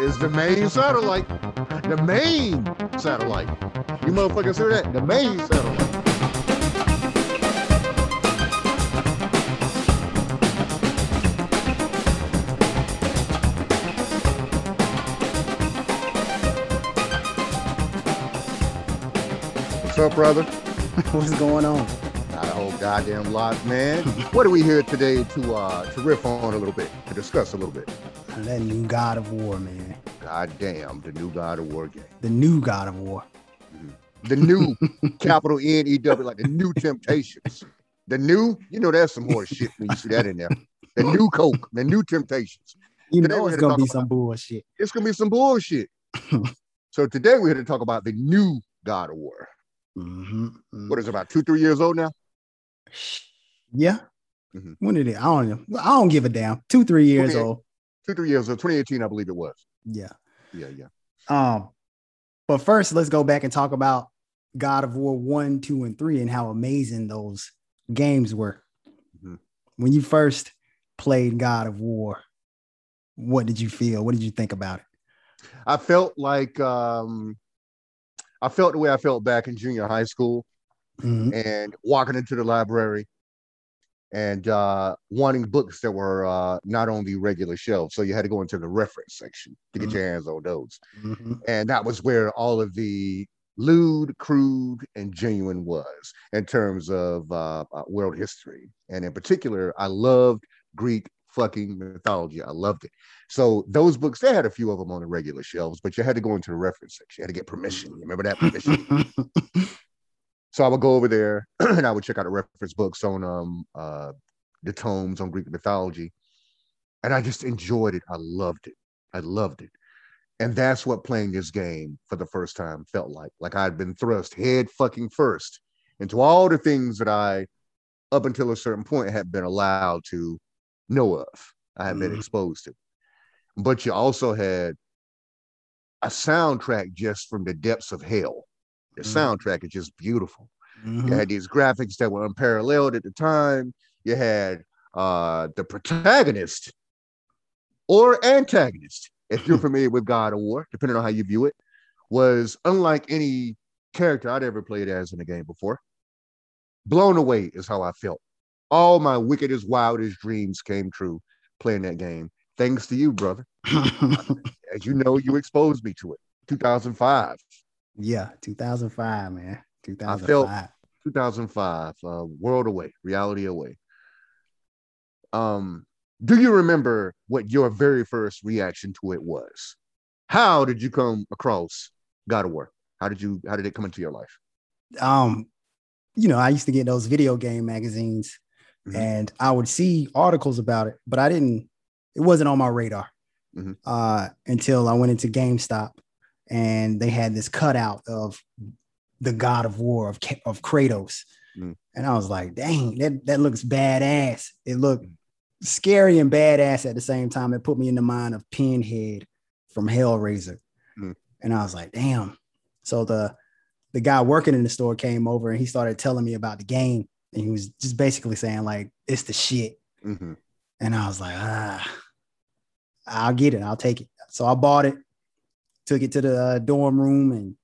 It's the main satellite. The main satellite. You motherfuckers hear that? The main satellite. What's up, brother? What's going on? Not a whole goddamn lot, man. What are we here today to riff on a little bit, to discuss a little bit? That new God of War, man. Goddamn, the new God of War game. The new God of War. The new, capital N-E-W, like the new Temptations. The new, you know, there's some horse shit when you see that in there. The new Coke, the new Temptations. You today know it's going to be some bullshit. It's going to be some bullshit. So today we're here to talk about the new God of War. Mm-hmm, mm-hmm. What is it, about 2-3 years old now? Yeah. Mm-hmm. When did it? I don't know. I don't give a damn. 2-3 years old. 2-3 years old. 2018, I believe it was. Yeah. Yeah. Yeah. But first, let's go back and talk about God of War 1, 2, and 3 and how amazing those games were. Mm-hmm. When you first played God of War, what did you feel? What did you think about it? I felt like I felt the way I felt back in junior high school, mm-hmm. and walking into the library and wanting books that were not on the regular shelf. So you had to go into the reference section to get mm-hmm. your hands on those. Mm-hmm. And that was where all of the lewd, crude, and genuine was in terms of world history. And in particular, I loved Greek fucking mythology. I loved it. So those books, they had a few of them on the regular shelves, but you had to go into the reference section. You had to get permission. You remember that permission? So I would go over there and I would check out the reference books on the tomes on Greek mythology. And I just enjoyed it. I loved it. I loved it. And that's what playing this game for the first time felt like. Like I'd been thrust head fucking first into all the things that I, up until a certain point, had been allowed to know of. I had been exposed to. But you also had a soundtrack just from the depths of hell. The soundtrack is just beautiful. Mm-hmm. You had these graphics that were unparalleled at the time. You had the protagonist or antagonist, if you're familiar with God of War, depending on how you view it, was unlike any character I'd ever played as in a game before. Blown away is how I felt. All my wickedest, wildest dreams came true playing that game. Thanks to you, brother. As you know, you exposed me to it. 2005. Yeah, 2005, man. 2005. I felt 2005, world away, reality away. Do you remember what your very first reaction to it was? How did you come across God of War? How did it come into your life? You know, I used to get those video game magazines. Mm-hmm. And I would see articles about it, but it wasn't on my radar mm-hmm. Until I went into GameStop and they had this cutout of the God of War of Kratos. Mm-hmm. And I was like, dang, that looks badass. It looked scary and badass at the same time. It put me in the mind of Pinhead from Hellraiser. Mm-hmm. And I was like, damn. So the guy working in the store came over and he started telling me about the game. And he was just basically saying, like, it's the shit. Mm-hmm. And I was like, I'll get it. I'll take it. So I bought it, took it to the dorm room, and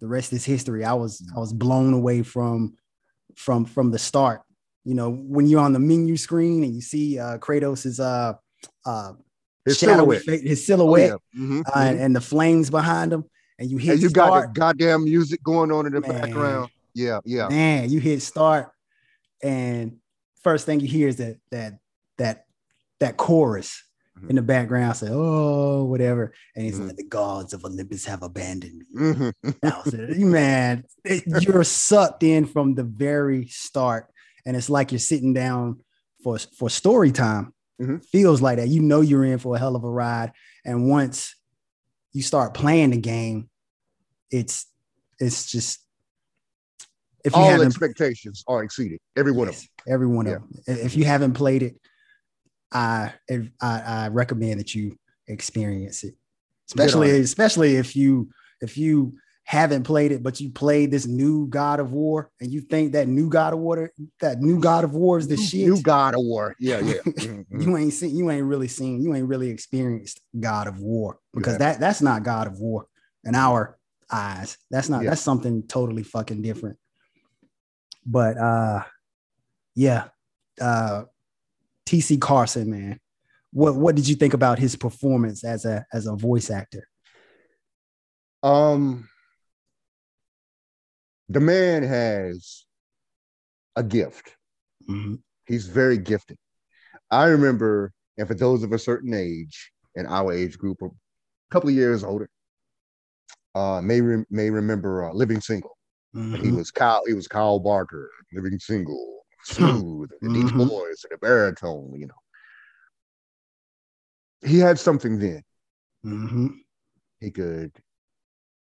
the rest is history. I was blown away from the start. You know, when you're on the menu screen and you see Kratos' his silhouette, oh, yeah. Mm-hmm. And the flames behind him, and you hit and you got the goddamn music going on in the background. Yeah, yeah. Man, you hit start, and first thing you hear is that chorus mm-hmm. in the background say, oh, whatever. And he's mm-hmm. like, the gods of Olympus have abandoned me. Mm-hmm. And I was like, man, you're sucked in from the very start. And it's like you're sitting down for story time. Mm-hmm. Feels like that. You know you're in for a hell of a ride. And once you start playing the game, it's just... If you all expectations are exceeded. Every one of them. Every one of them. If you haven't played it, I recommend that you experience it, especially if you haven't played it, but you played this new God of War, and you think that new God of War, is the shit. New God of War, yeah. Mm-hmm. You ain't really experienced God of War, because that's not God of War in our eyes. That's something totally fucking different. But TC Carson, man, what did you think about his performance as a voice actor? The man has a gift. Mm-hmm. He's very gifted. I remember, and for those of a certain age, in our age group, a couple of years older, may remember Living Single. Mm-hmm. He was Kyle Barker, Living Single, Smooth, the Deep Voice, and the baritone. You know, he had something then. Mm-hmm. He could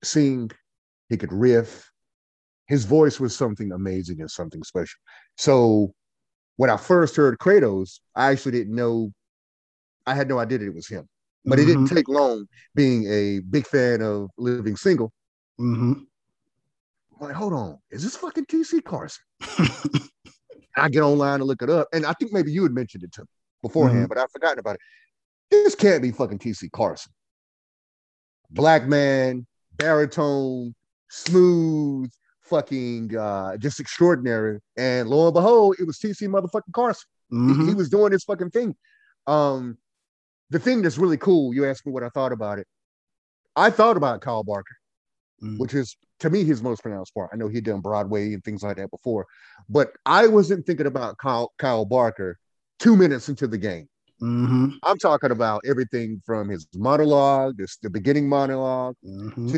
sing. He could riff. His voice was something amazing and something special. So when I first heard Kratos, I actually didn't know. I had no idea that it was him. But it didn't take long, being a big fan of Living Single. Mm-hmm. I'm like, hold on. Is this fucking TC Carson? I get online and look it up. And I think maybe you had mentioned it to me beforehand, but I've forgotten about it. This can't be fucking TC Carson. Black man, baritone, smooth, fucking just extraordinary. And lo and behold, it was TC motherfucking Carson. Mm-hmm. He was doing his fucking thing. The thing that's really cool, you asked me what I thought about it. I thought about Kyle Barker, which is, to me, his most pronounced part. I know he'd done Broadway and things like that before, but I wasn't thinking about Kyle Barker 2 minutes into the game. Mm-hmm. I'm talking about everything from his monologue, the beginning monologue, to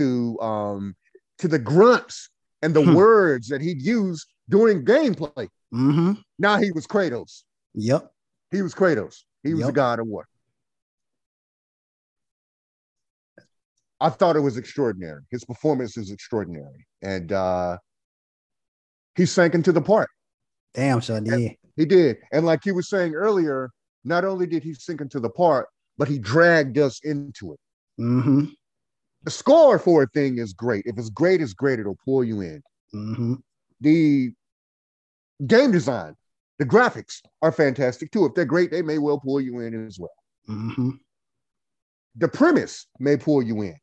the grunts and the words that he'd use during gameplay. Mm-hmm. Now he was Kratos. Yep. He was Kratos. He was the God of War. I thought it was extraordinary. His performance is extraordinary. And he sank into the part. Damn, son, yeah. He did. And like you were saying earlier, not only did he sink into the part, but he dragged us into it. Mm-hmm. The score for a thing is great. If it's great, it'll pull you in. Mm-hmm. The game design, the graphics are fantastic too. If they're great, they may well pull you in as well. Mm-hmm. The premise may pull you in,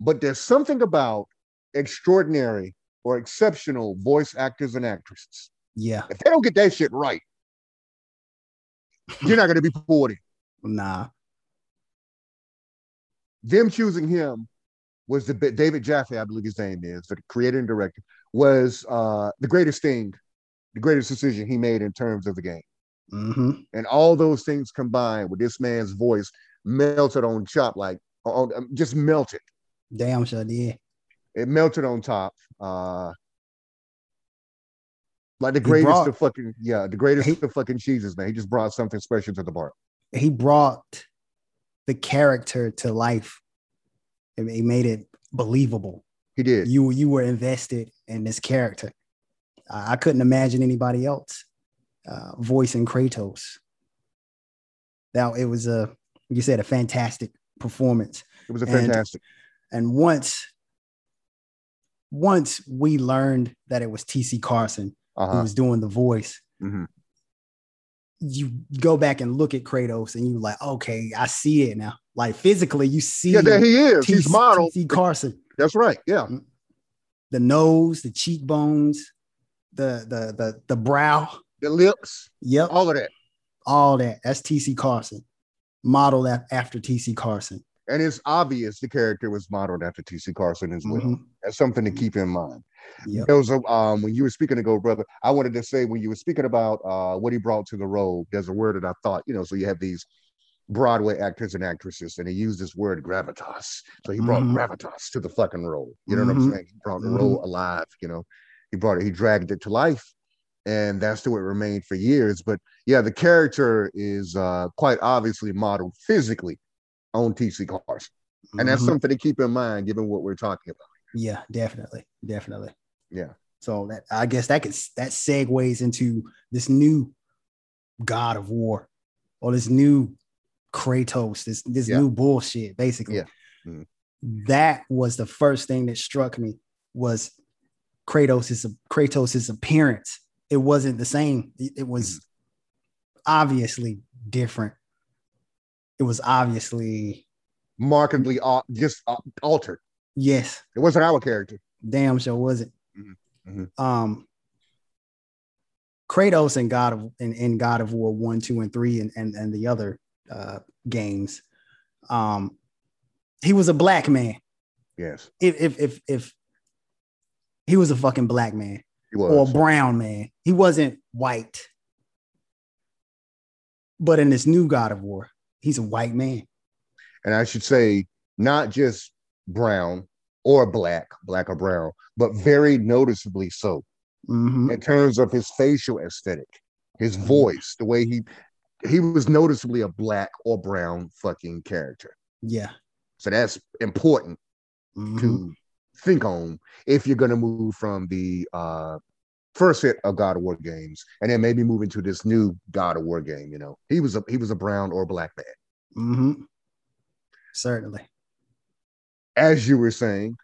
but there's something about extraordinary or exceptional voice actors and actresses. Yeah. If they don't get that shit right, you're not going to be pulled in. Nah. Them choosing him was David Jaffe, I believe his name is, the creator and director, was the greatest decision he made in terms of the game. Mm-hmm. And all those things combined with this man's voice melted on top, just melted. Damn, sure did. It melted on top. Like the greatest of fucking, the greatest of fucking cheeses, man. He just brought something special to the bar. He brought the character to life. He made it believable. He did. You were invested in this character. I couldn't imagine anybody else voicing Kratos. Now, it was a fantastic performance. It was fantastic. And once we learned that it was TC Carson who was doing the voice, you go back and look at Kratos and you're like, okay, I see it now. Like physically, you see. Yeah, there he is. He's modeled. TC Carson. That's right. Yeah. The nose, the cheekbones, the brow, the lips. Yep. All that. That's TC Carson. Modeled after TC Carson. And it's obvious the character was modeled after TC Carson as well. Mm-hmm. That's something to keep in mind. Yep. There was when you were speaking to Go Brother, I wanted to say when you were speaking about what he brought to the role, there's a word that I thought, so you have these Broadway actors and actresses, and he used this word gravitas. So he brought gravitas to the fucking role. You know what I'm saying? He brought the role alive, he dragged it to life. And that's the way it remained for years. But yeah, the character is quite obviously modeled physically on TC Carson. And that's something to keep in mind, given what we're talking about. Yeah, definitely. Yeah. So that, I guess that segues into this new God of War, or this new Kratos, this new bullshit, basically. Yeah. Mm-hmm. That was the first thing that struck me was Kratos's appearance. It wasn't the same. It was obviously different. It was obviously markedly altered. Yes, it wasn't our character. Damn sure wasn't. Mm-hmm. Kratos and God of War 1, 2, and 3 and the other games, he was a black man. Yes, if he was a fucking black man or a brown man, he wasn't white. But in this new God of War, he's a white man. And I should say, not just brown or black or brown, but very noticeably so. Mm-hmm. In terms of his facial aesthetic, his voice, the way he was noticeably a black or brown fucking character. Yeah. So that's important to think on if you're going to move from the first set of God of War games and then maybe move into this new God of War game. You know, he was a brown or black man. Mm-hmm. Certainly. As you were saying,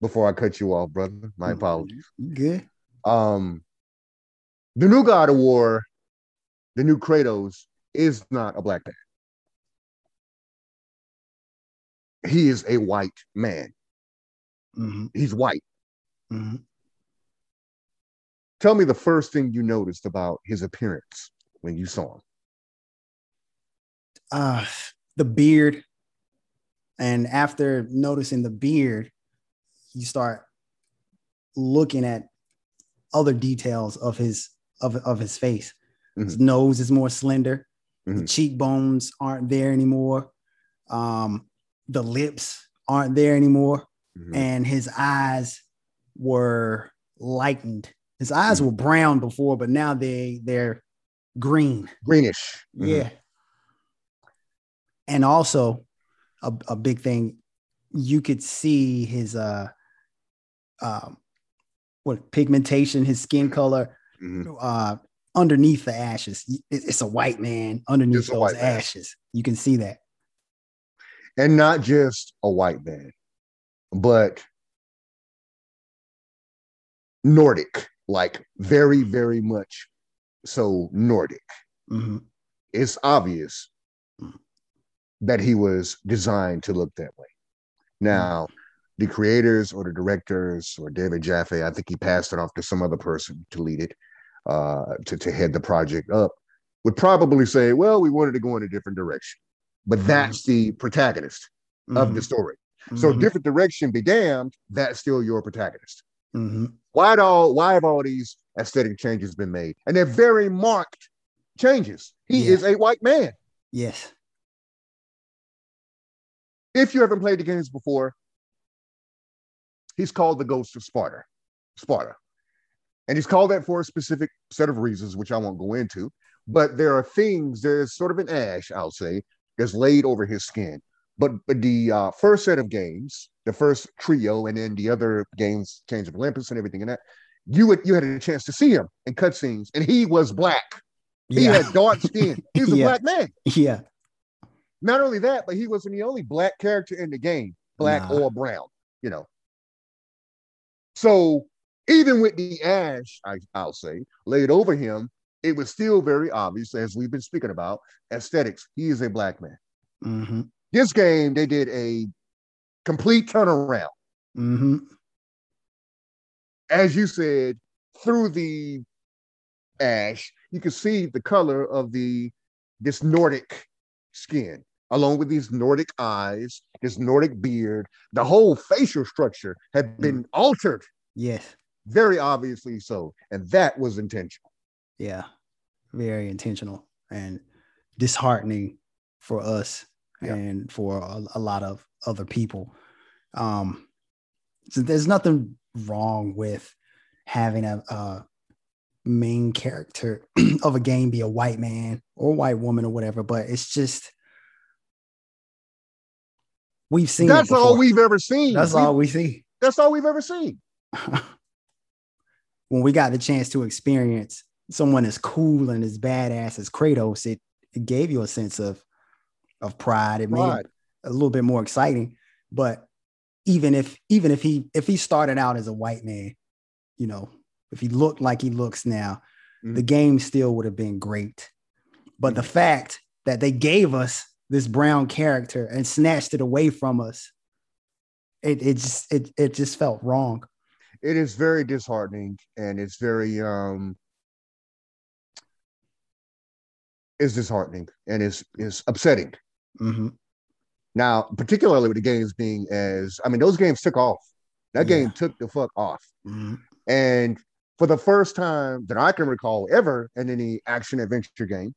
before I cut you off, brother, my apologies. Good. The new God of War, the new Kratos, is not a black man. He is a white man. Mm-hmm. He's white. Mm-hmm. Tell me the first thing you noticed about his appearance when you saw him. The beard. And after noticing the beard, you start looking at other details of his face. Mm-hmm. His nose is more slender. Mm-hmm. The cheekbones aren't there anymore. The lips aren't there anymore. Mm-hmm. And his eyes were lightened. His eyes were brown before, but now they're green. Greenish. Mm-hmm. Yeah. And also a big thing, you could see his pigmentation, his skin color underneath the ashes. It's a white man underneath those ashes. You can see that. And not just a white man, but Nordic, like very, very much so Nordic. Mm-hmm. It's obvious that he was designed to look that way. Now, the creators or the directors or David Jaffe, I think he passed it off to some other person to lead it, to head the project up, would probably say, well, we wanted to go in a different direction. But that's the protagonist of the story. Mm-hmm. So different direction be damned, that's still your protagonist. Mm-hmm. Why have all these aesthetic changes been made? And they're very marked changes. He is a white man. Yes. If you haven't played the games before, he's called the Ghost of Sparta. And he's called that for a specific set of reasons, which I won't go into. But there are things, there's sort of an ash, I'll say, that's laid over his skin. But the first set of games, the first trio, and then the other games, Chains of Olympus and everything and that, you had a chance to see him in cutscenes, and he was black. Yeah. He had dark skin. He was a black man. Yeah. Not only that, but he wasn't the only black character in the game, black or brown, you know. So even with the ash, I'll say, laid over him, it was still very obvious, as we've been speaking about, aesthetics. He is a black man. Mm-hmm. This game, they did a complete turnaround. Mm-hmm. As you said, through the ash, you can see the color of this Nordic skin, along with these Nordic eyes, this Nordic beard. The whole facial structure had been altered. Yes. Very obviously so. And that was intentional. Yeah. Very intentional and disheartening for us and for a lot of other people. So there's nothing wrong with having a main character of a game be a white man or a white woman or whatever, but it's just, we've seen that's all we've ever seen. That's all we've ever seen. When we got the chance to experience someone as cool and as badass as Kratos, it gave you a sense of pride. It made it a little bit more exciting, but even if he started out as a white man, you know, if he looked like he looks now, the game still would have been great. But the fact that they gave us this brown character and snatched it away from us, it just felt wrong. It is very disheartening, and it's very it's disheartening, and it's upsetting. Mm-hmm. Now, particularly with the games being as, I mean, those games took off. That game took the fuck off. Mm-hmm. And for the first time that I can recall ever in any action adventure game,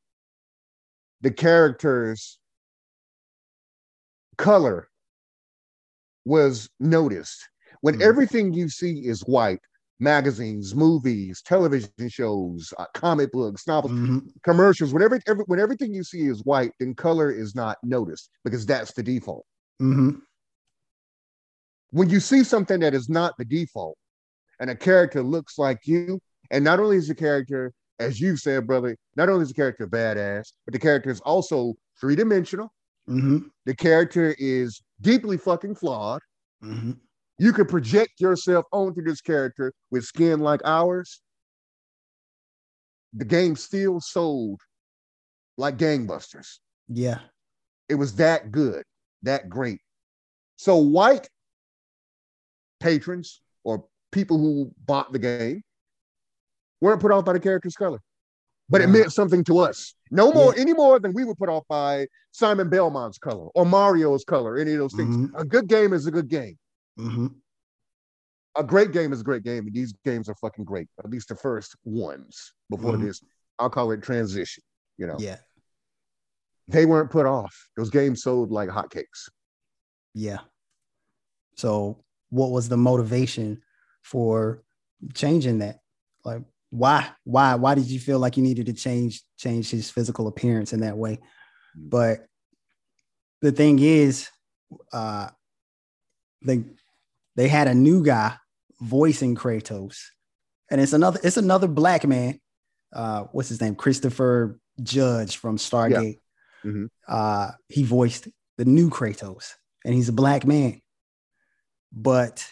the character's color was noticed. When everything you see is white, magazines, movies, television shows, comic books, novels, commercials, when everything you see is white, then color is not noticed because that's the default. Mm-hmm. When you see something that is not the default and a character looks like you, and not only is the character, as you said, brother, not only is the character badass, but the character is also three-dimensional. Mm-hmm. The character is deeply fucking flawed. Mm-hmm. You can project yourself onto this character with skin like ours. The game still sold like gangbusters. Yeah. It was that good, that great. So white patrons or people who bought the game weren't put off by the character's color, but it meant something to us. No more, any more than we were put off by Simon Belmont's color or Mario's color, any of those things. Mm-hmm. A good game is a good game. Mm-hmm. A great game is a great game, and these games are fucking great. At least the first ones before this, I'll call it transition. You know, they weren't put off. Those games sold like hotcakes. Yeah. So, what was the motivation for changing that? Like, why did you feel like you needed to change his physical appearance in that way? But the thing is, they had a new guy voicing Kratos, and it's another black man. What's his name? Christopher Judge from Stargate. Yeah. Mm-hmm. He voiced the new Kratos, and he's a black man. But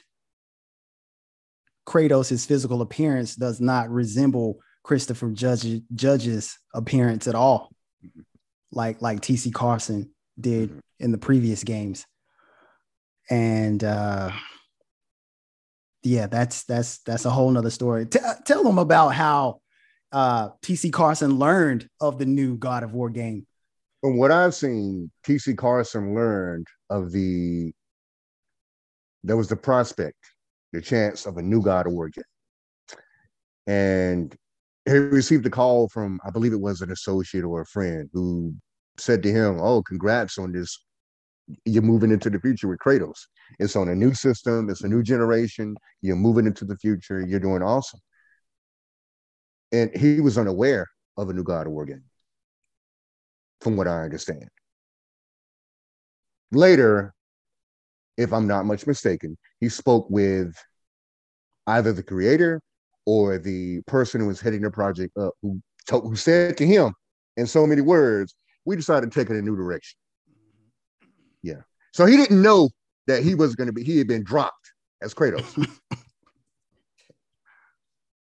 Kratos' physical appearance does not resemble Christopher Judge's appearance at all, like TC Carson did in the previous games. And that's a whole nother story. Tell them about how TC Carson learned of the new God of War game. From what I've seen, TC Carson learned of the prospect, the chance of a new God of War game. And he received a call from, I believe it was an associate or a friend who said to him, "Oh, congrats on this. You're moving into the future with Kratos. It's on a new system. It's a new generation. You're moving into the future. You're doing awesome." And he was unaware of a new God of War game, from what I understand. Later, if I'm not much mistaken, he spoke with either the creator or the person who was heading the project up, who said to him in so many words, "We decided to take it in a new direction." Yeah. So he didn't know that he had been dropped as Kratos. Dropped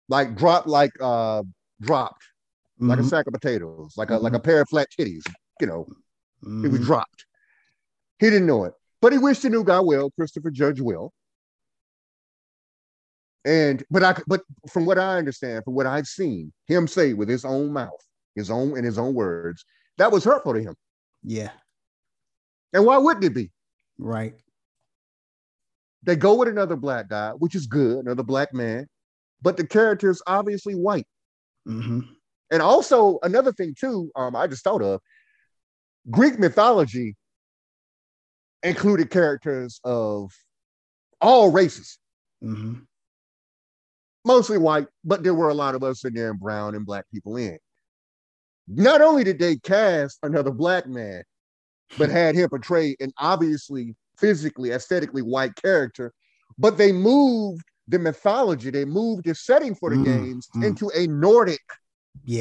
like a sack of potatoes, like a pair of flat titties, you know. He was dropped. He didn't know it, but he wished the new guy well, Christopher Judge well. But from what I understand, from what I've seen him say with his own mouth, in his own words, that was hurtful to him. Yeah. And why wouldn't it be? Right. They go with another black guy, which is good, another black man, but the character is obviously white. Mm-hmm. And also another thing too, I just thought of, Greek mythology included characters of all races, mostly white, but there were a lot of us in there, and brown and black people in. Not only did they cast another black man, but had him portray an obviously physically, aesthetically white character, but they moved the mythology, they moved the setting for the games into a Nordic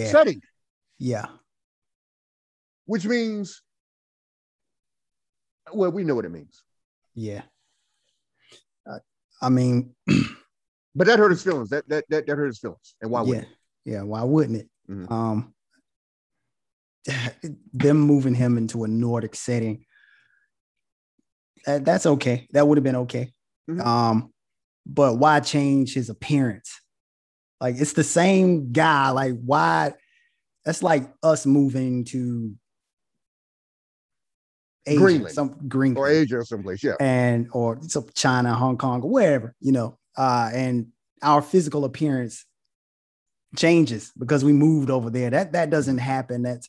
setting. Yeah. Which means, well, we know what it means. Yeah. I mean, but that hurt his feelings. That hurt his feelings. And why wouldn't it? Yeah, why wouldn't it? Mm-hmm. Them moving him into a Nordic setting, that's okay. That would have been okay. Mm-hmm. But why change his appearance? Like, it's the same guy. Like, why? That's like us moving to Asia, Greenland, some Greenland or Asia or someplace, yeah, and or some China, Hong Kong, or wherever, you know. And our physical appearance changes because we moved over there. That doesn't happen. That's,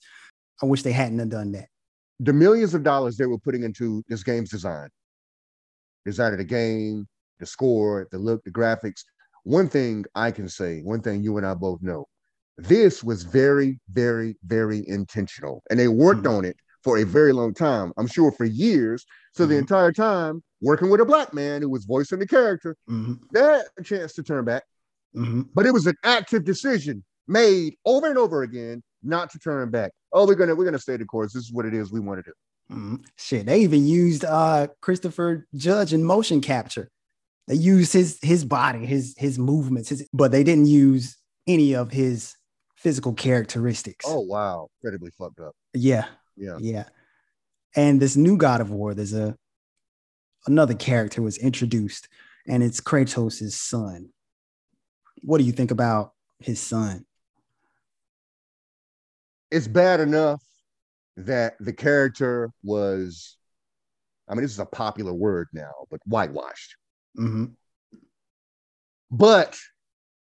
I wish they hadn't have done that. The millions of dollars they were putting into this game's design of the game, the score, the look, the graphics. One thing I can say, one thing you and I both know, this was very, very, very intentional, and they worked on it for a very long time. I'm sure for years. So the entire time, working with a black man who was voicing the character, they had a chance to turn back. But it was an active decision made over and over again not to turn back. Oh, we're gonna stay the course. This is what it is we want to do. Shit, they even used Christopher Judge in motion capture. They used his body, his movements, but they didn't use any of his physical characteristics. Oh wow, incredibly fucked up. Yeah. And this new God of War, there's another character was introduced, and it's Kratos' son. What do you think about his son? It's bad enough that the character was, I mean, this is a popular word now, but whitewashed. But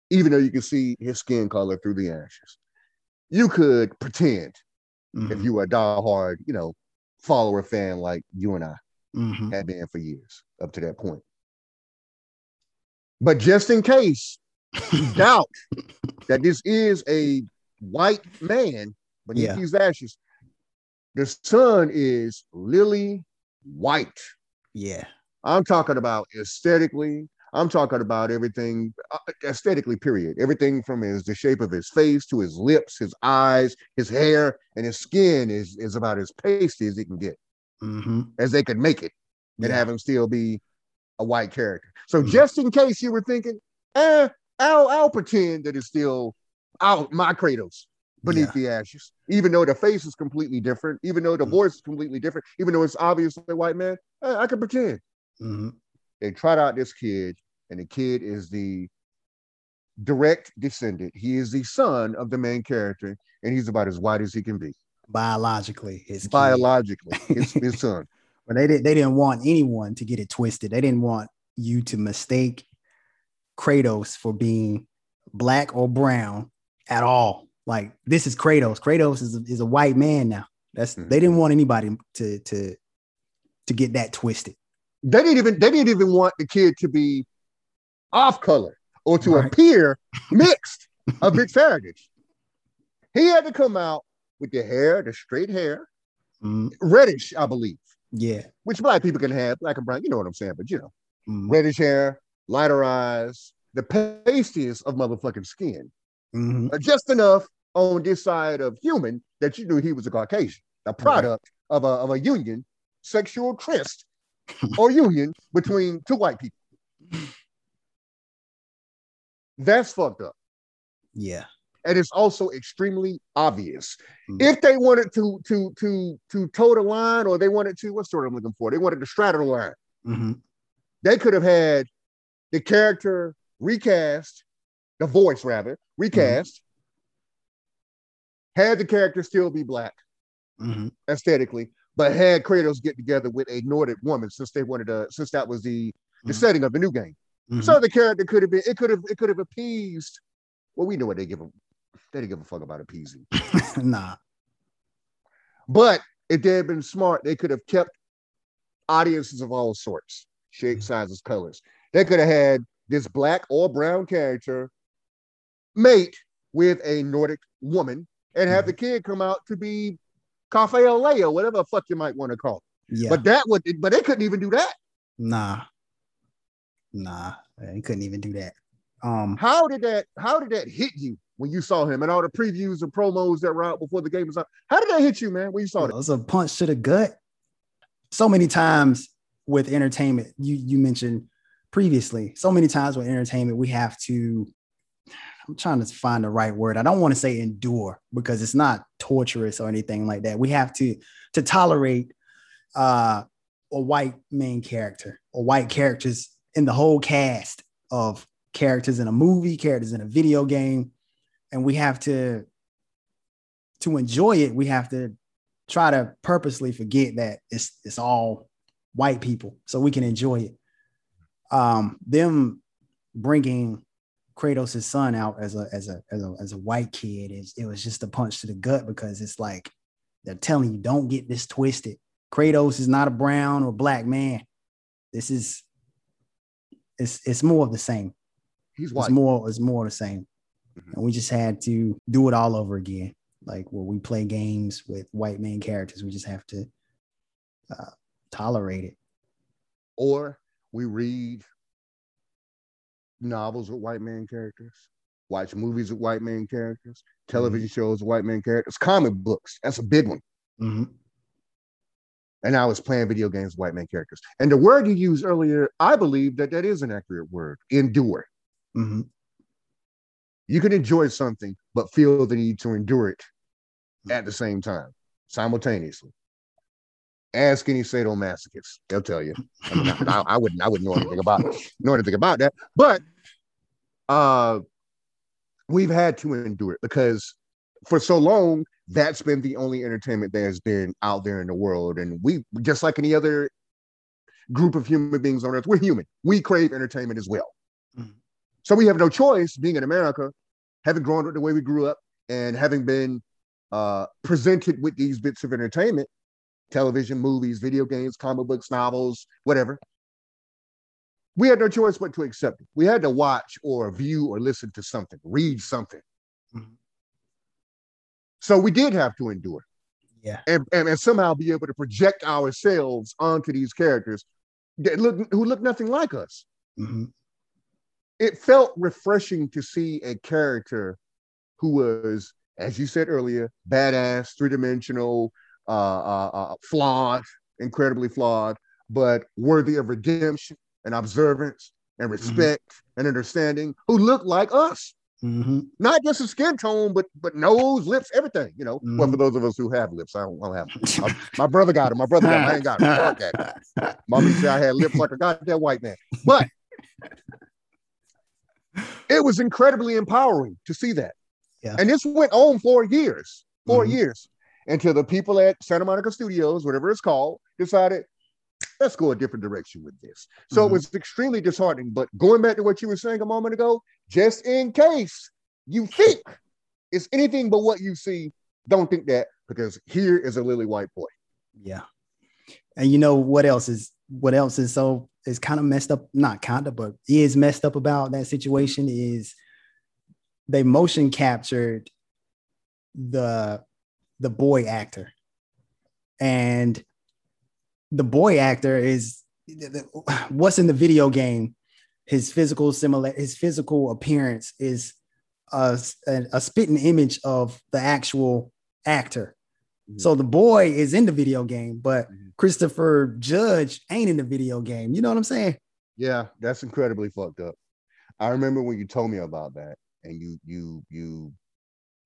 even though you can see his skin color through the ashes, you could pretend if you were a diehard, you know, follower fan like you and I had been for years up to that point. But just in case you doubt that this is a white man beneath these ashes, the sun is lily white. Yeah. I'm talking about aesthetically. I'm talking about everything aesthetically, period. Everything from the shape of his face to his lips, his eyes, his hair, and his skin is about as pasty as it can get, as they could make it, and have him still be a white character. So just in case you were thinking, I'll pretend that it's still my Kratos beneath the ashes, even though the face is completely different, even though the voice is completely different, even though it's obviously a white man, I can pretend. They tried out this kid, and the kid is the direct descendant. He is the son of the main character, and he's about as white as he can be. Biologically, his son. But they didn't want anyone to get it twisted. They didn't want you to mistake Kratos for being black or brown at all. Like, this is Kratos. Kratos is a white man now. That's they didn't want anybody to get that twisted. They didn't even want the kid to be off color or to appear mixed of mixed heritage. He had to come out with the straight hair, reddish, I believe. Yeah, which black people can have, black and brown. You know what I'm saying? But you know, reddish hair, lighter eyes, the pastiest of motherfucking skin, just enough on this side of human that you knew he was a Caucasian, a product of a union, sexual tryst. Or union between two white people. That's fucked up. Yeah. And it's also extremely obvious. If they wanted to toe the line, or they wanted to, what's the word I'm looking for? They wanted to straddle the line. They could have had the character recast, the voice rather, recast, had the character still be black aesthetically, but had Kratos get together with a Nordic woman, since that was the setting of the new game. So the character could have been, it could have appeased. Well, we know what they didn't give a fuck about appeasing. Nah. But if they had been smart, they could have kept audiences of all sorts, shapes, sizes, colors. They could have had this black or brown character mate with a Nordic woman and have the kid come out to be Cafe Olay or whatever the fuck you might want to call it. Yeah. But they couldn't even do that. Nah. They couldn't even do that. How did that hit you when you saw him and all the previews and promos that were out before the game was out? How did that hit you, man, when you saw it? It was a punch to the gut. So many times with entertainment, you mentioned previously, so many times with entertainment, we have to, I'm trying to find the right word. I don't want to say endure because it's not torturous or anything like that. We have to tolerate a white main character or white characters in the whole cast of characters in a movie, characters in a video game. And we have to enjoy it. We have to try to purposely forget that it's all white people so we can enjoy it. Them bringing Kratos' son out as a white kid, it was just a punch to the gut because it's like they're telling you, don't get this twisted. Kratos is not a brown or black man. This is it's more of the same. He's white. It's more of the same. Mm-hmm. And we just had to do it all over again. Like when we play games with white main characters, we just have to tolerate it. Or we read novels with white man characters, watch movies with white man characters, television mm-hmm. shows with white man characters, comic books. That's a big one. Mm-hmm. And I was playing video games with white man characters. And the word you used earlier, I believe that is an accurate word, endure. Mm-hmm. You can enjoy something, but feel the need to endure it at the same time, simultaneously. Ask any sadomasochist; they'll tell you. I mean, I wouldn't know anything about that. But we've had to endure it because for so long that's been the only entertainment that has been out there in the world, and we, just like any other group of human beings on Earth, we're human. We crave entertainment as well. So we have no choice, being in America, having grown up the way we grew up, and having been presented with these bits of entertainment, television, movies, video games, comic books, novels, whatever. We had no choice but to accept it. We had to watch or view or listen to something, read something. Mm-hmm. So we did have to endure. Yeah. And somehow be able to project ourselves onto these characters that who look nothing like us. Mm-hmm. It felt refreshing to see a character who was, as you said earlier, badass, three-dimensional, flawed, incredibly flawed, but worthy of redemption and observance and respect mm-hmm. and understanding, who looked like us. Mm-hmm. Not just a skin tone, but nose, lips, everything, you know. Mm-hmm. Well, for those of us who have lips, I don't have them. My brother got them. I ain't got them. Fuck that. Mama said I had lips like a goddamn white man. But... it was incredibly empowering to see that. Yeah. And this went on for years, mm-hmm. years, until the people at Santa Monica Studios, whatever it's called, decided, let's go a different direction with this. So mm-hmm. it was extremely disheartening. But going back to what you were saying a moment ago, just in case you think it's anything but what you see, don't think that, because here is a lily white boy. Yeah. And you know what else is so... is kind of messed up, not kind of, but is messed up about that situation is they motion captured the boy actor. And the boy actor is what's in the video game. His physical appearance is a spitting image of the actual actor. Mm-hmm. So the boy is in the video game, but mm-hmm. Christopher Judge ain't in the video game. You know what I'm saying? Yeah, that's incredibly fucked up. I remember when you told me about that, and you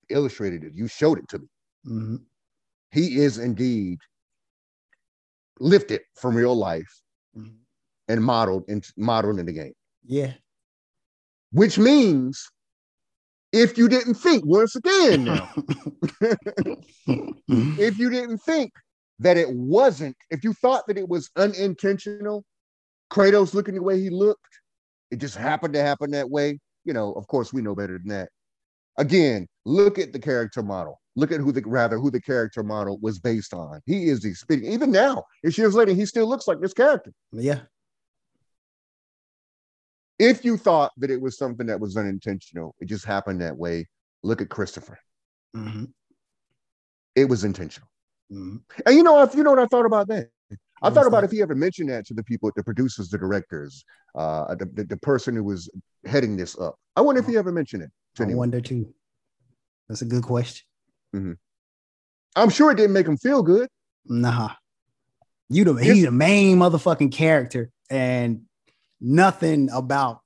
illustrated it. You showed it to me. Mm-hmm. He is indeed lifted from real life mm-hmm. and modeled in the game. Yeah, which means, if you didn't think, once again, now, if you didn't think that it wasn't, if you thought that it was unintentional, Kratos looking the way he looked, it just happened to happen that way. You know, of course, we know better than that. Again, look at the character model. Look at who the character model was based on. He is the spitting. Even now, it's years later, he still looks like this character. Yeah. If you thought that it was something that was unintentional, it just happened that way, look at Christopher. Mm-hmm. It was intentional. Mm-hmm. And you know, what I thought about that? I thought about if he ever mentioned that to the people, the producers, the directors, the person who was heading this up. I wonder if he ever mentioned it to anyone. I wonder too. That's a good question. Mm-hmm. I'm sure it didn't make him feel good. Nah. He's the main motherfucking character. And nothing about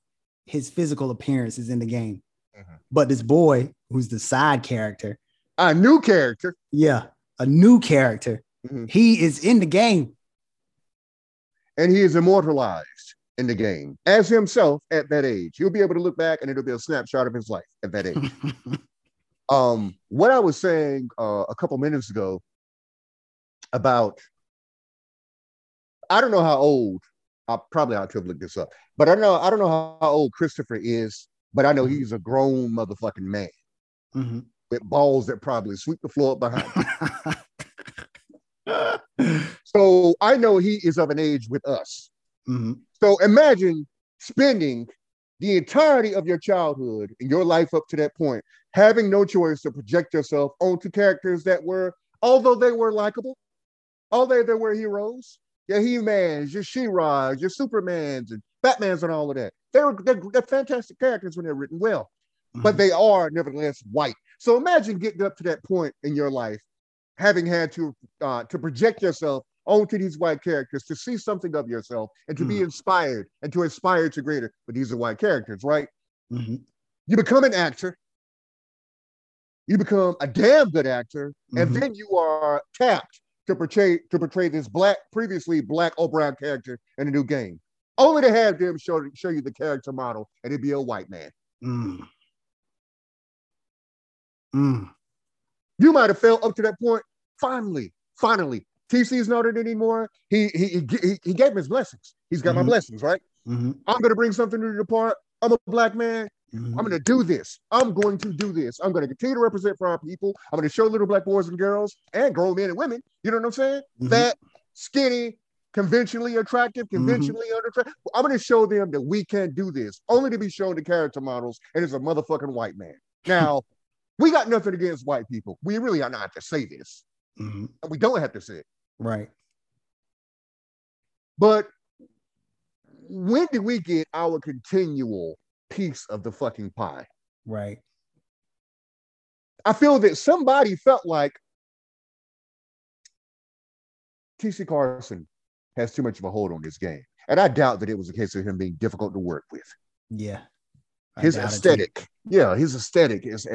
his physical appearance is in the game. Mm-hmm. But this boy, who's the side character, a new character. Yeah, a new character. Mm-hmm. He is in the game. And he is immortalized in the game as himself at that age. You'll be able to look back and it'll be a snapshot of his life at that age. What I was saying a couple minutes ago about, I don't know how old, I probably ought to have looked this up, but I don't know how old Christopher is, but I know he's a grown motherfucking man. Mm-hmm. With balls that probably sweep the floor up behind him. So I know he is of an age with us. Mm-hmm. So imagine spending the entirety of your childhood and your life up to that point, having no choice to project yourself onto characters that were, although they were likable, although they were heroes, your He-Mans, your She-Ras, your Supermans, and Batmans, and all of that. They're fantastic characters when they're written well, mm-hmm. but they are nevertheless white. So imagine getting up to that point in your life, having had to project yourself onto these white characters, to see something of yourself and to mm-hmm. be inspired and to aspire to greater. But these are white characters, right? Mm-hmm. You become an actor. You become a damn good actor. Mm-hmm. And then you are tapped to portray this previously black or brown character in a new game. Only to have them show you the character model and it'd be a white man. Mm. Mm. You might have felt up to that point. Finally, TC's not it anymore. He gave him his blessings. He's got mm-hmm. my blessings, right? Mm-hmm. I'm going to bring something new to the part. I'm a black man. Mm-hmm. I'm going to do this. I'm going to do this. I'm going to continue to represent for our people. I'm going to show little black boys and girls and grown men and women, you know what I'm saying? Mm-hmm. Fat, skinny, conventionally attractive, conventionally mm-hmm. unattractive. I'm going to show them that we can do this, only to be shown the character models and it's a motherfucking white man. Now, we got nothing against white people. We really are not to say this. Mm-hmm. And we don't have to say it. Right. But when did we get our continual piece of the fucking pie? Right. I feel that somebody felt like TC Carson has too much of a hold on this game. And I doubt that it was a case of him being difficult to work with. Yeah. His aesthetic. Yeah, his aesthetic as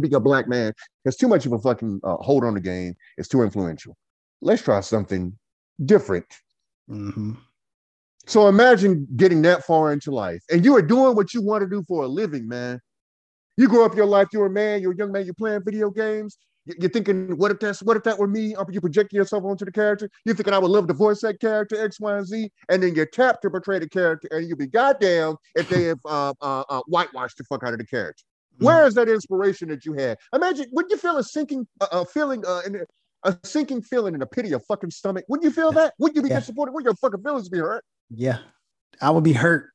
being a black man has too much of a fucking hold on the game. It's too influential. Let's try something different. Mm-hmm. So imagine getting that far into life and you are doing what you want to do for a living, man. You grow up your life, you're a man, you're a young man, you're playing video games. You're thinking, what if that were me? You project yourself onto the character. You're thinking, I would love to voice that character, X, Y, and Z. And then you're tapped to portray the character and you'll be goddamn if they have whitewashed the fuck out of the character. Mm-hmm. Where is that inspiration that you had? Imagine, wouldn't you feel a sinking feeling in the pit of your fucking stomach? Wouldn't you feel that? Wouldn't you be disappointed? Wouldn't your fucking feelings be hurt? Yeah, I would be hurt.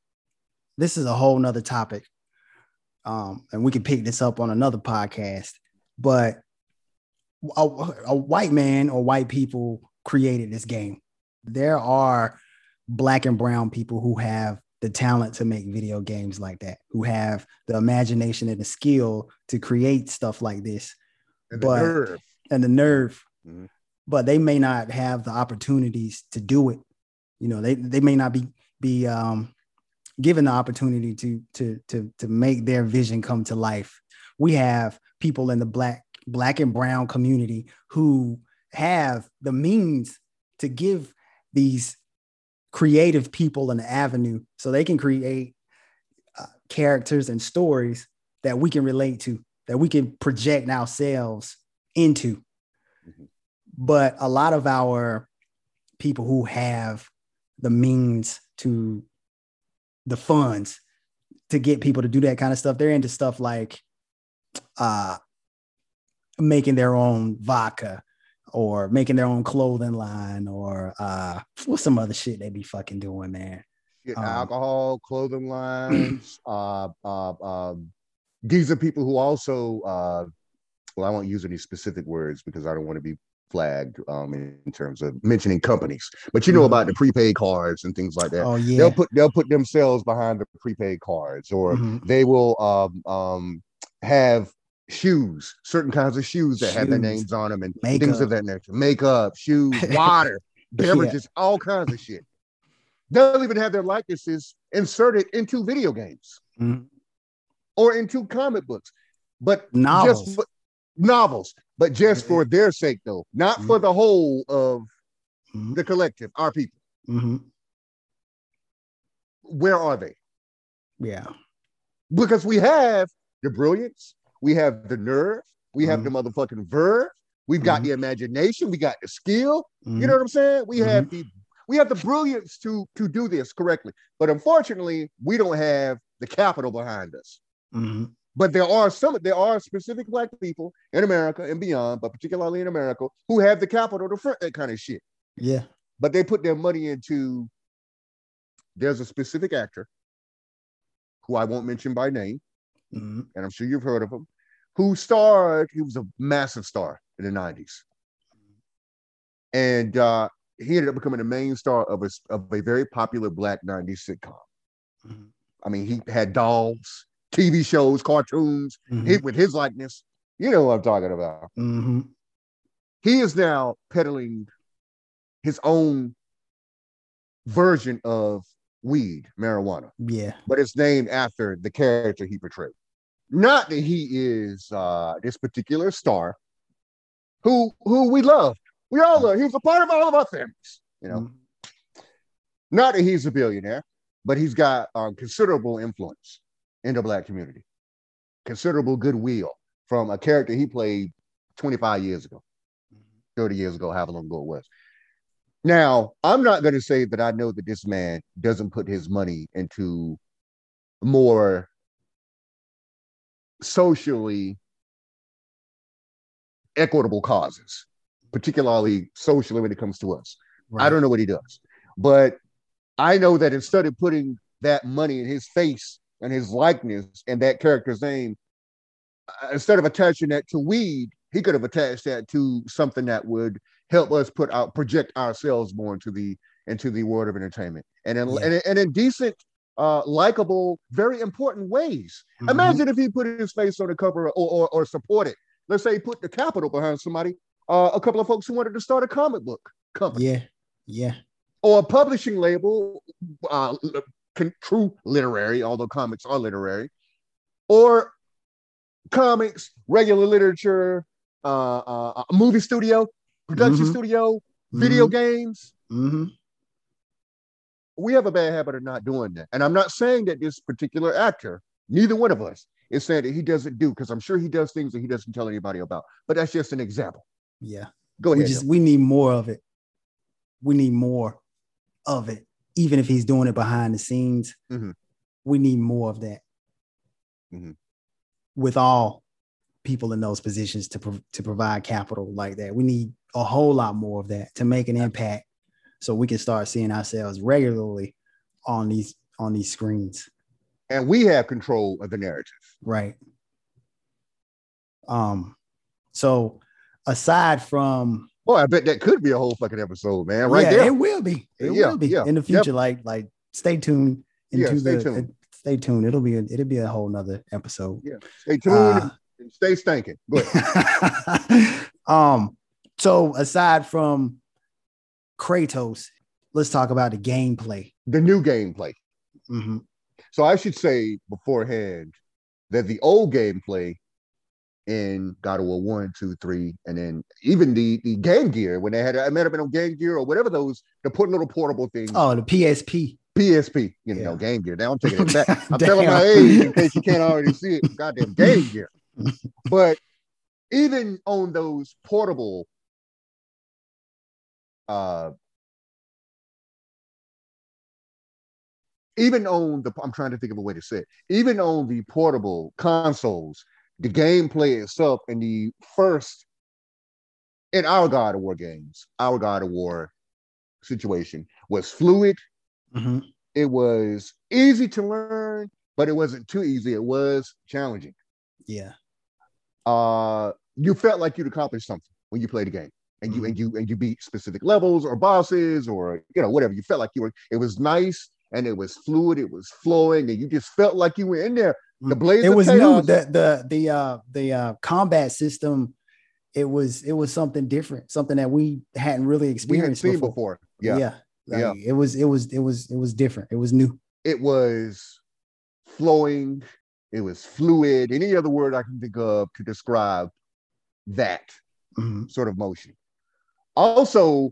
This is a whole nother topic. And we can pick this up on another podcast, but a white man or white people created this game. There are black and brown people who have the talent to make video games like that, who have the imagination and the skill to create stuff like this. And the nerve, mm-hmm. but they may not have the opportunities to do it. You know, they may not be given the opportunity to make their vision come to life. We have people in the black and brown community who have the means to give these creative people an avenue so they can create characters and stories that we can relate to, that we can project ourselves into. Mm-hmm. But a lot of our people who have the means to the funds to get people to do that kind of stuff, they're into stuff like making their own vodka or making their own clothing line or what's some other shit they be fucking doing, man? Alcohol, clothing lines, these are people who also I won't use any specific words because I don't want to be flagged in terms of mentioning companies, but you know about the prepaid cards and things like that. Oh, yeah. They'll put themselves behind the prepaid cards, or mm-hmm. they will have shoes, certain kinds of shoes that have their names on them and makeup, things of that nature. Makeup, shoes, water, beverages, all kinds of shit. They'll even have their likenesses inserted into video games or into comic books, but novels. Just for their sake, though, not for the whole of the collective, our people. Where are they? Yeah. Because we have the brilliance, we have the nerve, we have the motherfucking verve, we've got the imagination, we got the skill. You know what I'm saying? We have the brilliance to do this correctly. But unfortunately, we don't have the capital behind us. But there are specific black people in America and beyond, but particularly in America, who have the capital to front that kind of shit. Yeah. But they put their money into, there's a specific actor who I won't mention by name, and I'm sure you've heard of him, who starred, he was a massive star in the 90s. And he ended up becoming the main star of a very popular black 90s sitcom. I mean, he had dolls, TV shows, cartoons, hit with his likeness. You know what I'm talking about. He is now peddling his own version of weed, marijuana. Yeah. But it's named after the character he portrayed. Not that he is this particular star who we love. We all love. He was a part of all of our families, you know. Not that he's a billionaire, but he's got considerable influence in the black community, considerable goodwill from a character he played 25 years ago, 30 years ago, however long ago it was. Now, I'm not going to say that I know that this man doesn't put his money into more socially equitable causes, particularly socially when it comes to us. Right. I don't know what he does, but I know that instead of putting that money in his face and his likeness and that character's name, instead of attaching that to weed, he could have attached that to something that would help us project ourselves more into the world of entertainment and in decent, likable, very important ways. Imagine if he put his face on the cover or supported. Let's say he put the capital behind somebody, a couple of folks who wanted to start a comic book company. Yeah, yeah. Or a publishing label, true literary, although comics are literary, or comics, regular literature, a movie studio, production studio, video games. We have a bad habit of not doing that. And I'm not saying that this particular actor, neither one of us, is saying that he doesn't do, because I'm sure he does things that he doesn't tell anybody about. But that's just an example. Yeah. Go ahead. We need more of it. We need more of it. Even if he's doing it behind the scenes, we need more of that with all people in those positions to provide capital like that. We need a whole lot more of that to make an impact, so we can start seeing ourselves regularly on these screens. And we have control of the narrative. Right. So aside from, well, I bet that could be a whole fucking episode, man. Right, yeah, there. It will be. It will be in the future. Yep. Like, stay tuned. Stay tuned. It'll be a whole nother episode. Yeah. Stay tuned and stay stankin'. Go ahead. So aside from Kratos, let's talk about the gameplay. The new gameplay. So I should say beforehand that the old gameplay in God of War 1, 2, 3, and then even the Game Gear, when they had, it might have been on Game Gear or whatever those, the little portable things. Oh, the PSP. PSP, Game Gear. Now I'm taking it back. I'm telling my age in case you can't already see it. Goddamn Game Gear. But even on those portable I'm trying to think of a way to say it. Even on the portable consoles, the gameplay itself in the first, in our God of War games, our God of War situation was fluid. It was easy to learn, but it wasn't too easy. It was challenging. Yeah. You felt like you'd accomplished something when you played the game, and you beat specific levels or bosses or whatever. You felt like you were. It was nice and it was fluid. It was flowing, and you just felt like you were in there. The Blades it was of Chaos. New. The combat system, it was something different, something that we hadn't really experienced before. Yeah. It was different. It was new. It was flowing. It was fluid. Any other word I can think of to describe that sort of motion. Also,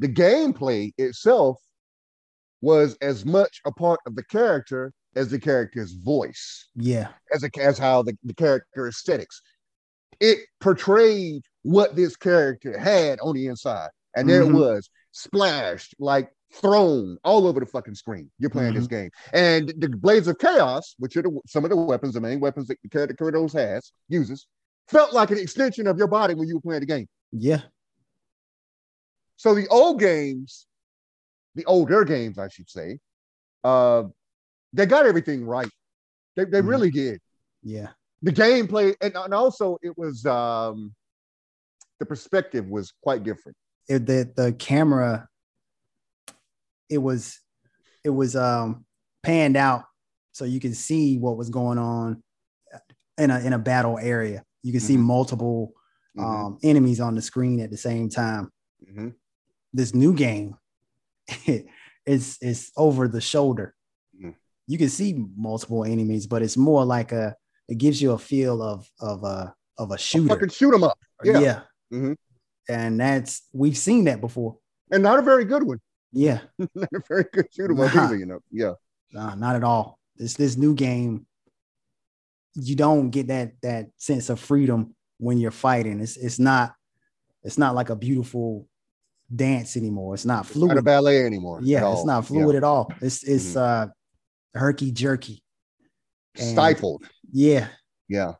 the gameplay itself was as much a part of the character as the character's voice. Yeah. As how the character aesthetics. It portrayed what this character had on the inside. And there it was, splashed, like thrown all over the fucking screen. You're playing this game. And the Blades of Chaos, which are some of the weapons, the main weapons that the character Kratos uses, felt like an extension of your body when you were playing the game. Yeah. So the old games, the older games, I should say, they got everything right. They really did. Yeah. The gameplay, and also it was, the perspective was quite different. The camera, it was panned out so you can see what was going on in a battle area. You can see multiple enemies on the screen at the same time. This new game, it's over the shoulder. You can see multiple enemies, but it's more like it gives you a feel of a shooter. I can shoot them up. Yeah. And we've seen that before. And not a very good one. Yeah. Not a very good shooter either, you know. Yeah. Nah, not at all. This new game, you don't get that sense of freedom when you're fighting. It's not like a beautiful dance anymore. It's not fluid. It's not a ballet anymore. Yeah, it's not fluid at all. It's herky jerky. Stifled. Yeah. Yeah.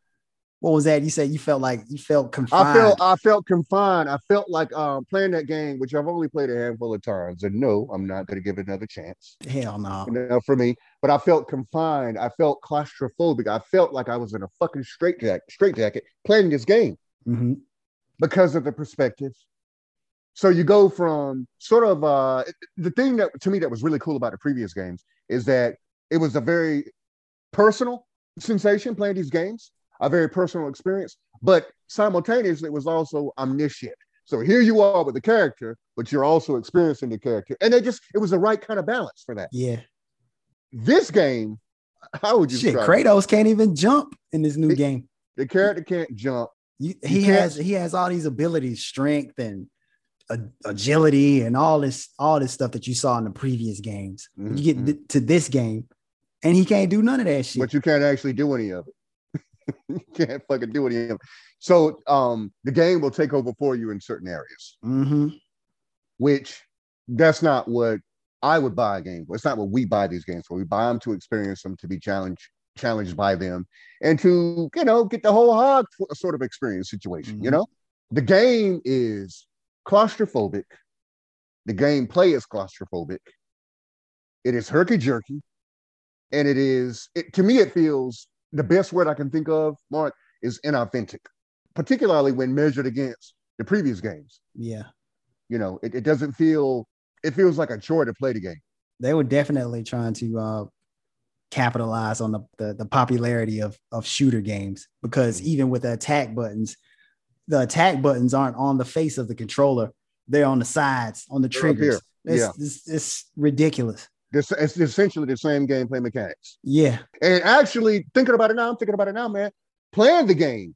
What was that? You said you felt confined. I felt confined. I felt like playing that game, which I've only played a handful of times. And no, I'm not going to give it another chance. Hell no. Enough for me. But I felt confined. I felt claustrophobic. I felt like I was in a fucking straitjacket playing this game because of the perspective. So you go from sort of the thing that to me that was really cool about the previous games is that it was a very personal sensation playing these games. A very personal experience, but simultaneously it was also omniscient. So here you are with the character, but you're also experiencing the character. And it was the right kind of balance for that. Yeah. This game, how would you describe Kratos it? Can't even jump in this new game. The character can't jump. He has all these abilities, strength and agility and all this stuff that you saw in the previous games. You get to this game and he can't do none of that shit. But you can't actually do any of it. You can't fucking do it. So the game will take over for you in certain areas, which that's not what I would buy a game for. It's not what we buy these games for. We buy them to experience them, to be challenged by them, and to, you know, get the whole hog sort of experience situation. You know, the game is claustrophobic. The gameplay is claustrophobic. It is herky-jerky. And to me, it feels... The best word I can think of, Mark, is inauthentic, particularly when measured against the previous games. Yeah. You know, it doesn't feel, it feels like a chore to play the game. They were definitely trying to capitalize on the popularity of shooter games, because even with the attack buttons aren't on the face of the controller. They're on the sides, on the triggers. It's ridiculous. It's essentially the same gameplay mechanics. Yeah. And actually, I'm thinking about it now, man. Playing the game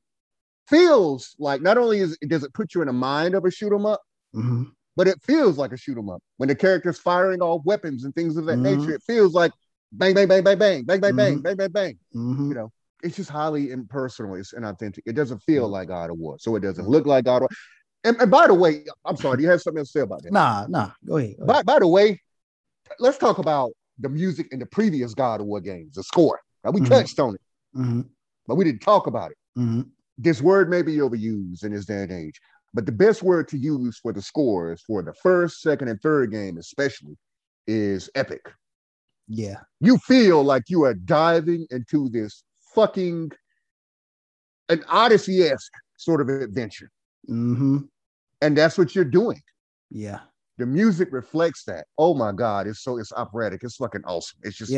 feels like, not only does it put you in the mind of a shoot 'em up, but it feels like a shoot 'em up. When the character's firing off weapons and things of that nature, it feels like bang, bang, bang, bang, bang, bang, bang, bang, bang, bang. You know, it's just highly impersonal. It's inauthentic. It doesn't feel like God of War. So it doesn't look like God of War. And by the way, I'm sorry, do you have something else to say about that? Nah. Go ahead. By the way, let's talk about the music in the previous God of War games, the score. Now, we touched on it, but we didn't talk about it. This word may be overused in this day and age, but the best word to use for the scores for the first, second, and third game especially is epic. Yeah. You feel like you are diving into this fucking, an Odyssey-esque sort of adventure. And that's what you're doing. Yeah. The music reflects that. Oh my God, it's operatic. It's fucking awesome. It's just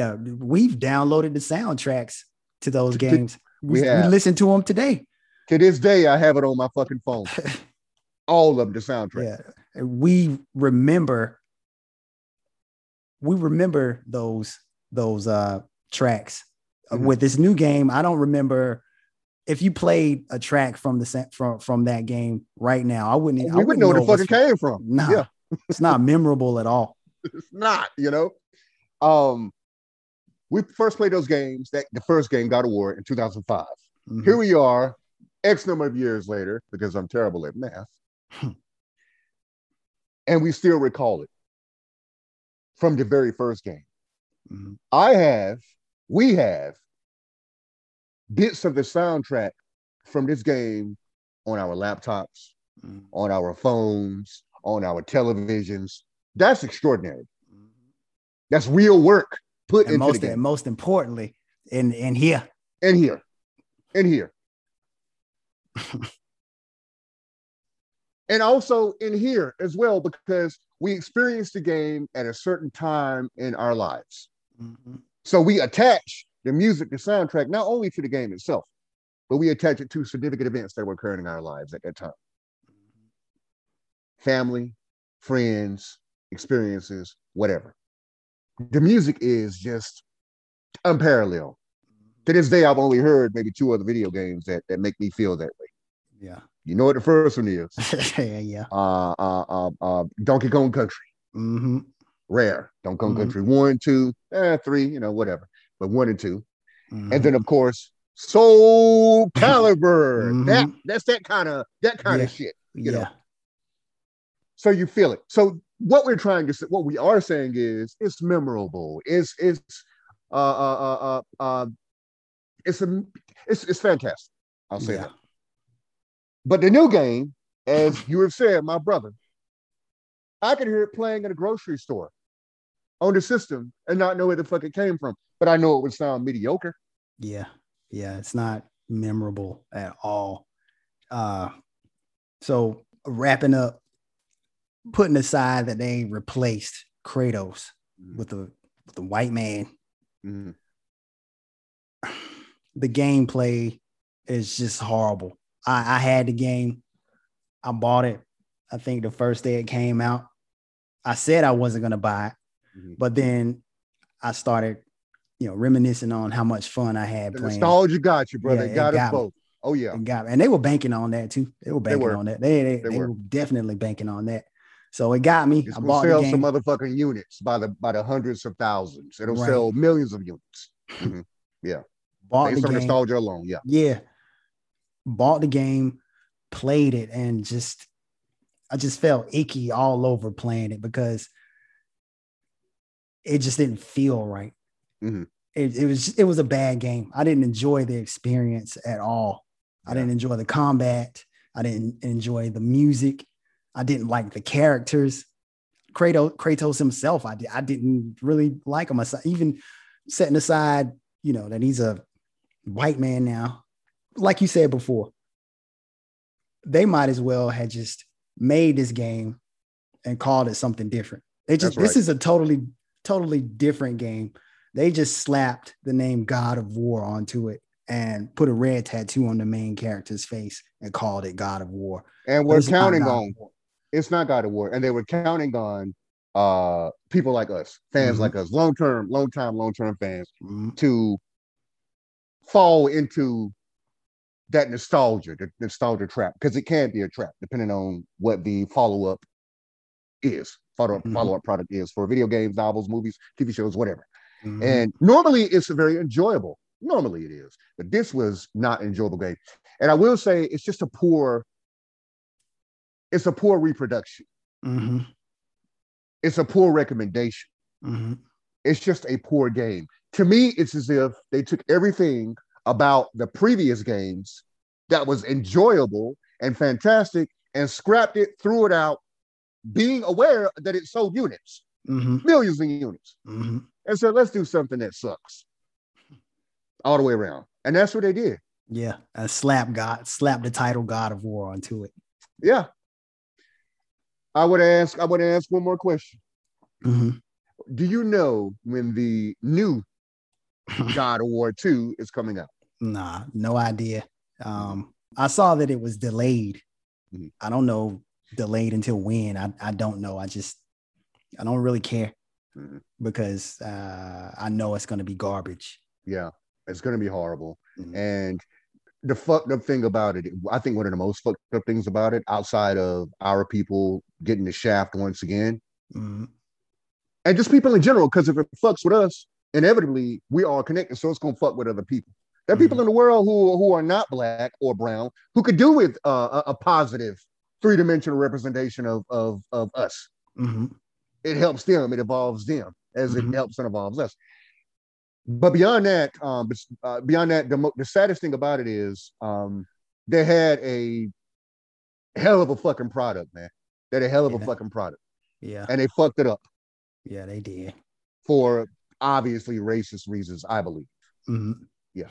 We've downloaded the soundtracks to those games. We listen to them today. To this day, I have it on my fucking phone. All of the soundtracks. Yeah, we remember those tracks. Mm-hmm. With this new game, I don't remember if you played a track from that game right now. I wouldn't know where the fuck it came from. Nah, yeah. It's not memorable at all. It's not, you know. We first played those games, the first game, God of War, in 2005. Mm-hmm. Here we are, X number of years later, because I'm terrible at math. And we still recall it from the very first game. Mm-hmm. We have bits of the soundtrack from this game on our laptops, mm-hmm. on our phones, on our televisions. That's extraordinary. Mm-hmm. That's real work put and into the game. And most importantly, in here. And also in here as well, because we experienced the game at a certain time in our lives. Mm-hmm. So we attach the music, the soundtrack, not only to the game itself, but we attach it to significant events that were occurring in our lives at that time. Family, friends, experiences, whatever. The music is just unparalleled. To this day, I've only heard maybe two other video games that make me feel that way. Yeah. You know what the first one is? Yeah. Donkey Kong Country. Mm-hmm. Rare. Donkey Kong mm-hmm. Country 1, 2, 3, you know, whatever. But 1 and 2. Mm-hmm. And then, of course, Soul Calibur. Mm-hmm. That's that kind of shit, you know. So you feel it. So what we are saying is it's memorable. It's fantastic. I'll say that. But the new game, as you have said, my brother, I could hear it playing in a grocery store on the system and not know where the fuck it came from. But I know it would sound mediocre. Yeah. Yeah. It's not memorable at all. So wrapping up, putting aside that they replaced Kratos mm-hmm. with the white man, mm-hmm. the gameplay is just horrible. I had the game. I bought it. I think the first day it came out, I said I wasn't going to buy it, mm-hmm. but then I started, reminiscing on how much fun I had playing. Nostalgia got you, brother. Yeah, it got us both. Oh yeah, and they were banking on that too. They were definitely banking on that. So it got me. I bought the game. Some motherfucking units by the hundreds of thousands. It'll sell millions of units. Mm-hmm. Yeah, bought the game. Nostalgia alone. Yeah. Bought the game, played it, and I just felt icky all over playing it because it just didn't feel right. Mm-hmm. It was a bad game. I didn't enjoy the experience at all. I didn't enjoy the combat. I didn't enjoy the music. I didn't like the characters. Kratos himself, I didn't really like him. Even setting aside, that he's a white man now. Like you said before, they might as well have just made this game and called it something different. This is a totally different game. They just slapped the name God of War onto it and put a red tattoo on the main character's face and called it God of War. And we're counting on it's not God of War. And they were counting on people like us, fans mm-hmm. like us, long-term fans mm-hmm. to fall into that nostalgia, the nostalgia trap, because it can be a trap depending on what the follow-up product is for video games, novels, movies, TV shows, whatever. Mm-hmm. And normally it's very enjoyable. Normally it is, but this was not an enjoyable game. And I will say it's just a poor reproduction. Mm-hmm. It's a poor recommendation. Mm-hmm. It's just a poor game. To me, it's as if they took everything about the previous games that was enjoyable and fantastic and scrapped it, threw it out, being aware that it sold units, mm-hmm. millions of units. Mm-hmm. And so let's do something that sucks all the way around. And that's what they did. Yeah. And slap the title God of War onto it. Yeah. I would ask one more question. Mm-hmm. Do you know when the new God of War 2 is coming out? Nah, no idea. I saw that it was delayed. Mm-hmm. I don't know, delayed until when. I don't know. I don't really care. Mm-hmm. Because I know it's going to be garbage. Yeah, it's going to be horrible. Mm-hmm. And the fucked up thing about it, I think one of the most fucked up things about it, outside of our people getting the shaft once again, mm-hmm. and just people in general, because if it fucks with us, inevitably we are connected, so it's going to fuck with other people. There are mm-hmm. people in the world who are not black or brown who could do with a positive three-dimensional representation of us. Mm-hmm. It helps them. It evolves them as mm-hmm. it helps and evolves us. But beyond that, the saddest thing about it is they had a hell of a fucking product, man. They had a hell of a fucking product. Yeah. And they fucked it up. Yeah, they did. For obviously racist reasons, I believe. Mm-hmm. Yeah.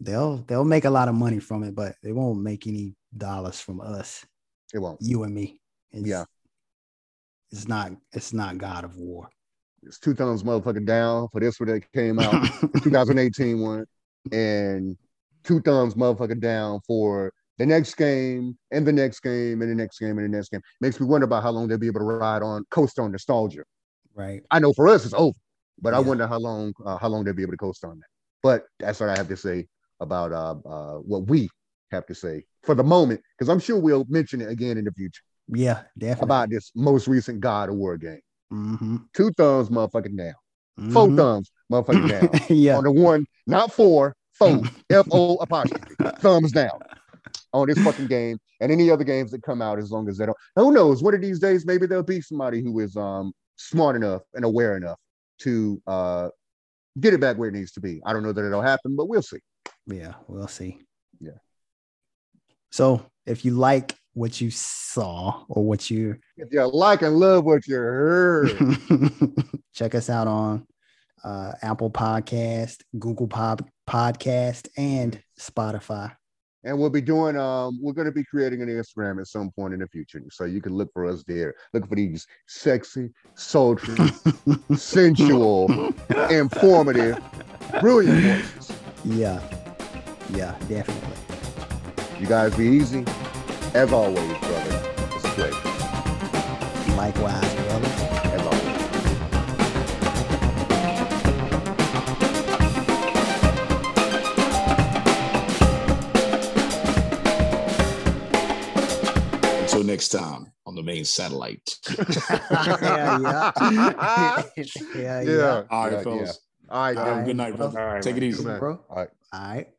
They'll make a lot of money from it, but they won't make any dollars from us. It won't. You and me. It's not God of War. It's two thumbs motherfucking down for this one that came out, the 2018 one, and two thumbs motherfucking down for the next game and the next game and the next game and the next game. Makes me wonder about how long they'll be able to coast on nostalgia. Right. I know for us it's over, but I wonder how long they'll be able to coast on that. But that's what I have to say about what we have to say for the moment, because I'm sure we'll mention it again in the future. Yeah, definitely. About this most recent God of War game. Mm-hmm. Two thumbs motherfucking down. Mm-hmm. Four thumbs motherfucking down. Yeah. On the one, not four, four. F-O apostrophe. Thumbs down on this fucking game and any other games that come out, as long as they don't. Who knows? One of these days, maybe there'll be somebody who is smart enough and aware enough to get it back where it needs to be. I don't know that it'll happen, but we'll see. Yeah, we'll see. Yeah. So if you like what you saw or if you like and love what you heard, check us out on Apple Podcast, Google Podcast, and Spotify. And we'll be doing we're going to be creating an Instagram at some point in the future, so you can look for us there. Look for these sexy, sultry, sensual, informative, brilliant voices. Yeah, definitely. You guys be easy. As always, brother, it's a pleasure. Likewise, brother. Next time on the Main Satellite. All right, fellas. All right. Good night, bro. Take it easy, bro. All right.